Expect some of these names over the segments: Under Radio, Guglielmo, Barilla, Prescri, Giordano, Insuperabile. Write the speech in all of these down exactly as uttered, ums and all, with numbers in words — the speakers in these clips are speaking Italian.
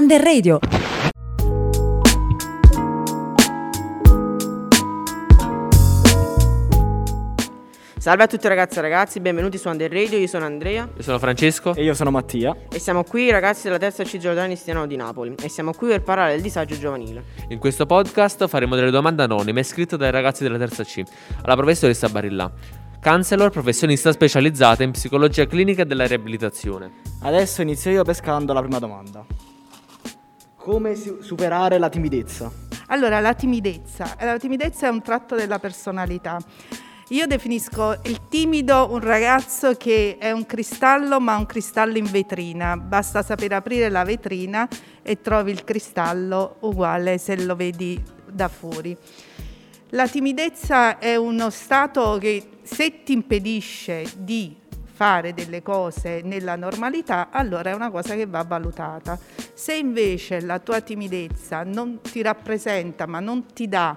Under Radio. Salve a tutti ragazzi e ragazzi, benvenuti su Under Radio, io sono Andrea. Io sono Francesco. E io sono Mattia. E siamo qui ragazzi della terza C Giordano Stiano di Napoli. E siamo qui per parlare del disagio giovanile. In questo podcast faremo delle domande anonime scritte dai ragazzi della terza C alla professoressa Barilla, counselor professionista specializzata in psicologia clinica della riabilitazione. Adesso inizio io pescando la prima domanda. Come superare la timidezza? Allora, la timidezza. La timidezza è un tratto della personalità. Io definisco il timido un ragazzo che è un cristallo, ma un cristallo in vetrina. Basta sapere aprire la vetrina e trovi il cristallo uguale se lo vedi da fuori. La timidezza è uno stato che, se ti impedisce di fare delle cose nella normalità, allora è una cosa che va valutata. Se invece la tua timidezza non ti rappresenta, ma non ti dà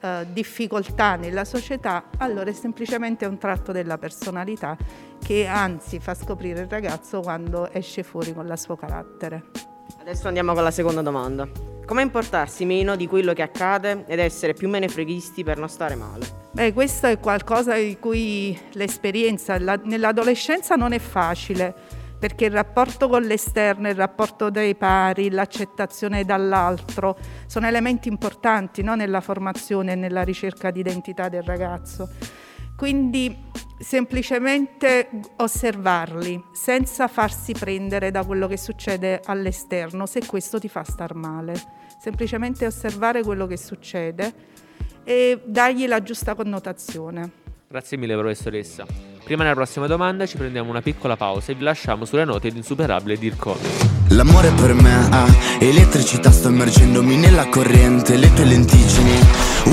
Uh, difficoltà nella società, allora è semplicemente un tratto della personalità che anzi fa scoprire il ragazzo quando esce fuori con la suo carattere. Adesso andiamo con la seconda domanda. Come importarsi meno di quello che accade ed essere più menefreghisti per non stare male? Beh, questo è qualcosa di cui l'esperienza la, nell'adolescenza non è facile, perché il rapporto con l'esterno, il rapporto dei pari, l'accettazione dall'altro sono elementi importanti, no? Nella formazione e nella ricerca di identità del ragazzo. Quindi semplicemente osservarli senza farsi prendere da quello che succede all'esterno, se questo ti fa star male. Semplicemente osservare quello che succede e dargli la giusta connotazione. Grazie mille professoressa. Prima della prossima domanda ci prendiamo una piccola pausa e vi lasciamo sulle note di Insuperabile di Ircone. L'amore per me ha elettricità, sto immergendomi nella corrente, le tue lenticini,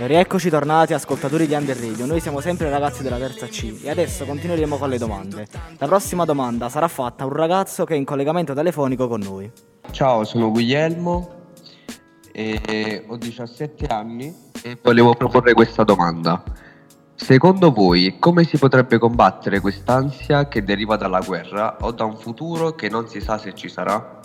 E rieccoci tornati ascoltatori di Under Radio. Noi siamo sempre ragazzi della terza C e adesso continueremo con le domande. La prossima domanda sarà fatta a un ragazzo che è in collegamento telefonico con noi. Ciao, sono Guglielmo e ho diciassette anni e volevo proporre questa domanda. Secondo voi come si potrebbe combattere quest'ansia che deriva dalla guerra o da un futuro che non si sa se ci sarà?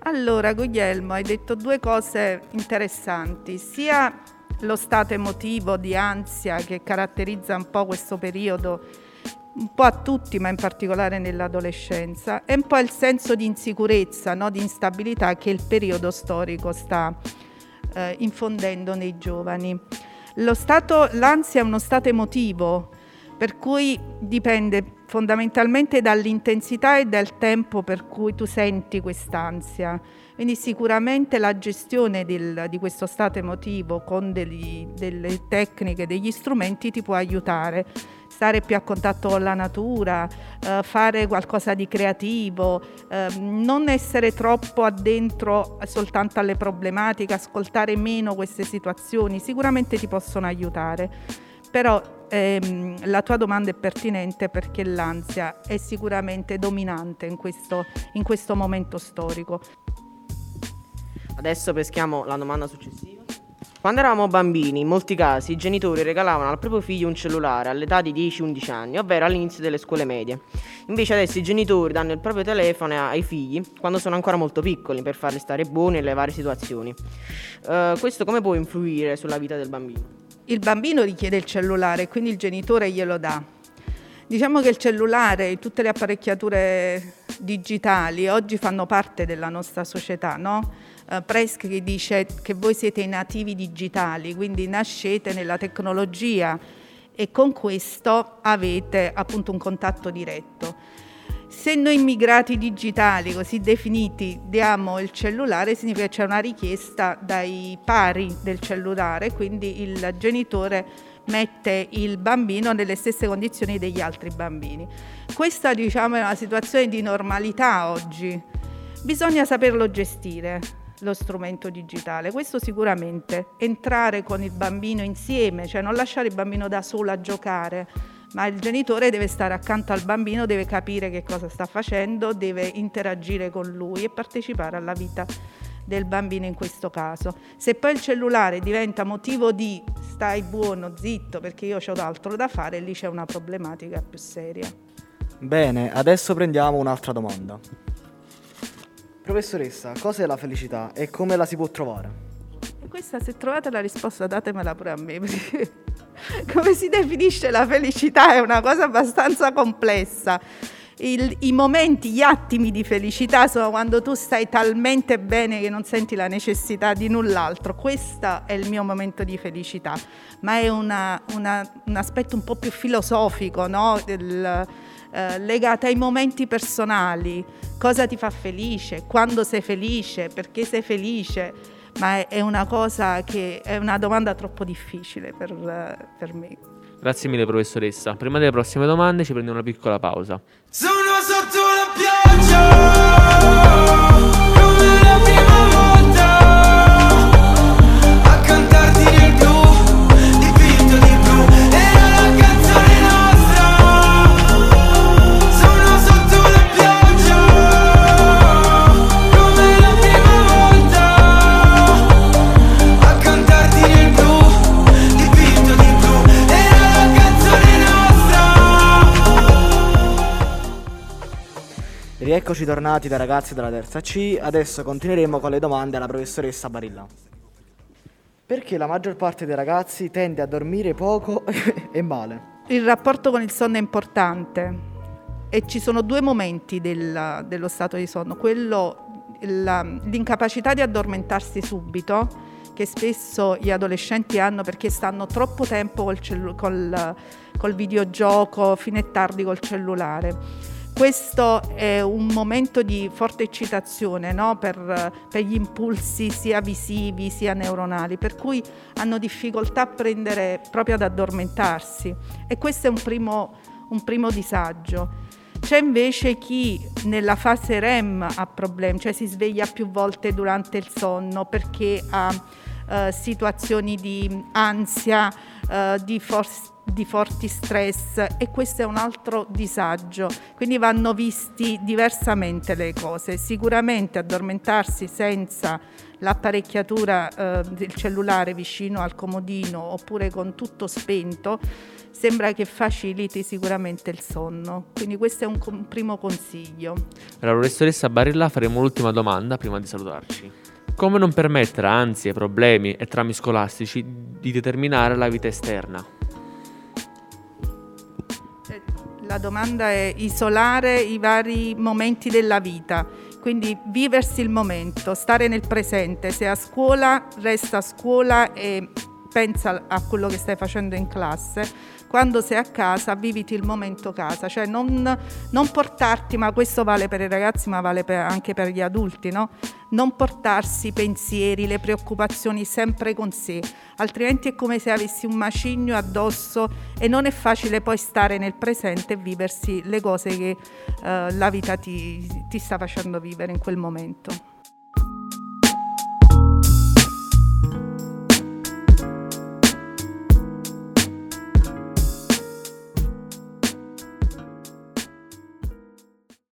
Allora Guglielmo, hai detto due cose interessanti, sia lo stato emotivo di ansia che caratterizza un po' questo periodo, un po' a tutti ma in particolare nell'adolescenza, e un po' il senso di insicurezza, no? Di instabilità che il periodo storico sta eh, infondendo nei giovani. Lo stato, l'ansia è uno stato emotivo, per cui dipende fondamentalmente dall'intensità e dal tempo per cui tu senti quest'ansia. Quindi sicuramente la gestione del, di questo stato emotivo con degli, delle tecniche, degli strumenti ti può aiutare. Stare più a contatto con la natura, eh, fare qualcosa di creativo, eh, non essere troppo addentro soltanto alle problematiche, ascoltare meno queste situazioni, sicuramente ti possono aiutare. Però ehm, la tua domanda è pertinente perché l'ansia è sicuramente dominante in questo, in questo momento storico. Adesso peschiamo la domanda successiva. Quando eravamo bambini, in molti casi i genitori regalavano al proprio figlio un cellulare all'età di dieci undici anni, ovvero all'inizio delle scuole medie. Invece adesso i genitori danno il proprio telefono ai figli quando sono ancora molto piccoli per farli stare buoni nelle varie situazioni. Uh, questo come può influire sulla vita del bambino? Il bambino richiede il cellulare, quindi il genitore glielo dà. Diciamo che il cellulare e tutte le apparecchiature digitali oggi fanno parte della nostra società, no? Uh, Prescri dice che voi siete i nativi digitali, quindi nascete nella tecnologia e con questo avete appunto un contatto diretto. Se noi migrati digitali, così definiti, diamo il cellulare, significa che c'è una richiesta dai pari del cellulare, quindi il genitore mette il bambino nelle stesse condizioni degli altri bambini. Questa, diciamo, è una situazione di normalità oggi. Bisogna saperlo gestire. lo strumento digitale. Questo sicuramente, entrare con il bambino insieme, cioè non lasciare il bambino da solo a giocare, ma il genitore deve stare accanto al bambino, deve capire che cosa sta facendo, deve interagire con lui e partecipare alla vita del bambino in questo caso. Se poi il cellulare diventa motivo di stai buono, zitto, perché io c'ho d'altro da fare, lì c'è una problematica più seria. Bene, adesso prendiamo un'altra domanda. Professoressa, cos'è la felicità e come la si può trovare? E questa, se trovate la risposta, datemela pure a me, perché come si definisce la felicità è una cosa abbastanza complessa. Il, i momenti, gli attimi di felicità sono quando tu stai talmente bene che non senti la necessità di null'altro. Questo è il mio momento di felicità, ma è una, una, un aspetto un po' più filosofico, no? Del, eh, legato ai momenti personali. Cosa ti fa felice? Quando sei felice? Perché sei felice? Ma è, è una cosa che è una domanda troppo difficile per, per me. Grazie mille, professoressa. Prima delle prossime domande ci prendiamo una piccola pausa. Sono sotto la pioggia, come la prima volta, a cantarti nel blu, dipinto di blu, era la canzone nostra. Sono sotto la pioggia, come la prima volta, a cantarti nel blu, dipinto di blu, era la canzone nostra. Rieccoci tornati da ragazzi della terza C. Adesso continueremo con le domande alla professoressa Barilla. Perché la maggior parte dei ragazzi tende a dormire poco e male? Il rapporto con il sonno è importante e ci sono due momenti del, dello stato di sonno. Quello, la, l'incapacità di addormentarsi subito, che spesso gli adolescenti hanno perché stanno troppo tempo col, cellu- col, col videogioco, fino a tardi col cellulare. Questo è un momento di forte eccitazione, no? per, per gli impulsi sia visivi sia neuronali, per cui hanno difficoltà a prendere proprio ad addormentarsi, e questo è un primo, un primo disagio. C'è invece chi nella fase REM ha problemi, cioè si sveglia più volte durante il sonno perché ha eh, situazioni di ansia, eh, di forza, di forti stress, e questo è un altro disagio, quindi vanno visti diversamente le cose. Sicuramente addormentarsi senza l'apparecchiatura eh, del cellulare vicino al comodino oppure con tutto spento sembra che faciliti sicuramente il sonno, quindi questo è un com- primo consiglio. Allora, professoressa Barilla, faremo l'ultima domanda prima di salutarci. Come non permettere ansie, problemi e drammi scolastici di determinare la vita esterna? La domanda è isolare i vari momenti della vita, quindi viversi il momento, stare nel presente. Se a scuola, resta a scuola e pensa a quello che stai facendo in classe. Quando sei a casa, viviti il momento casa, cioè non, non portarti, ma questo vale per i ragazzi ma vale per, anche per gli adulti, no? Non portarsi pensieri, le preoccupazioni sempre con sé, altrimenti è come se avessi un macigno addosso e non è facile poi stare nel presente e viversi le cose che eh, la vita ti, ti sta facendo vivere in quel momento.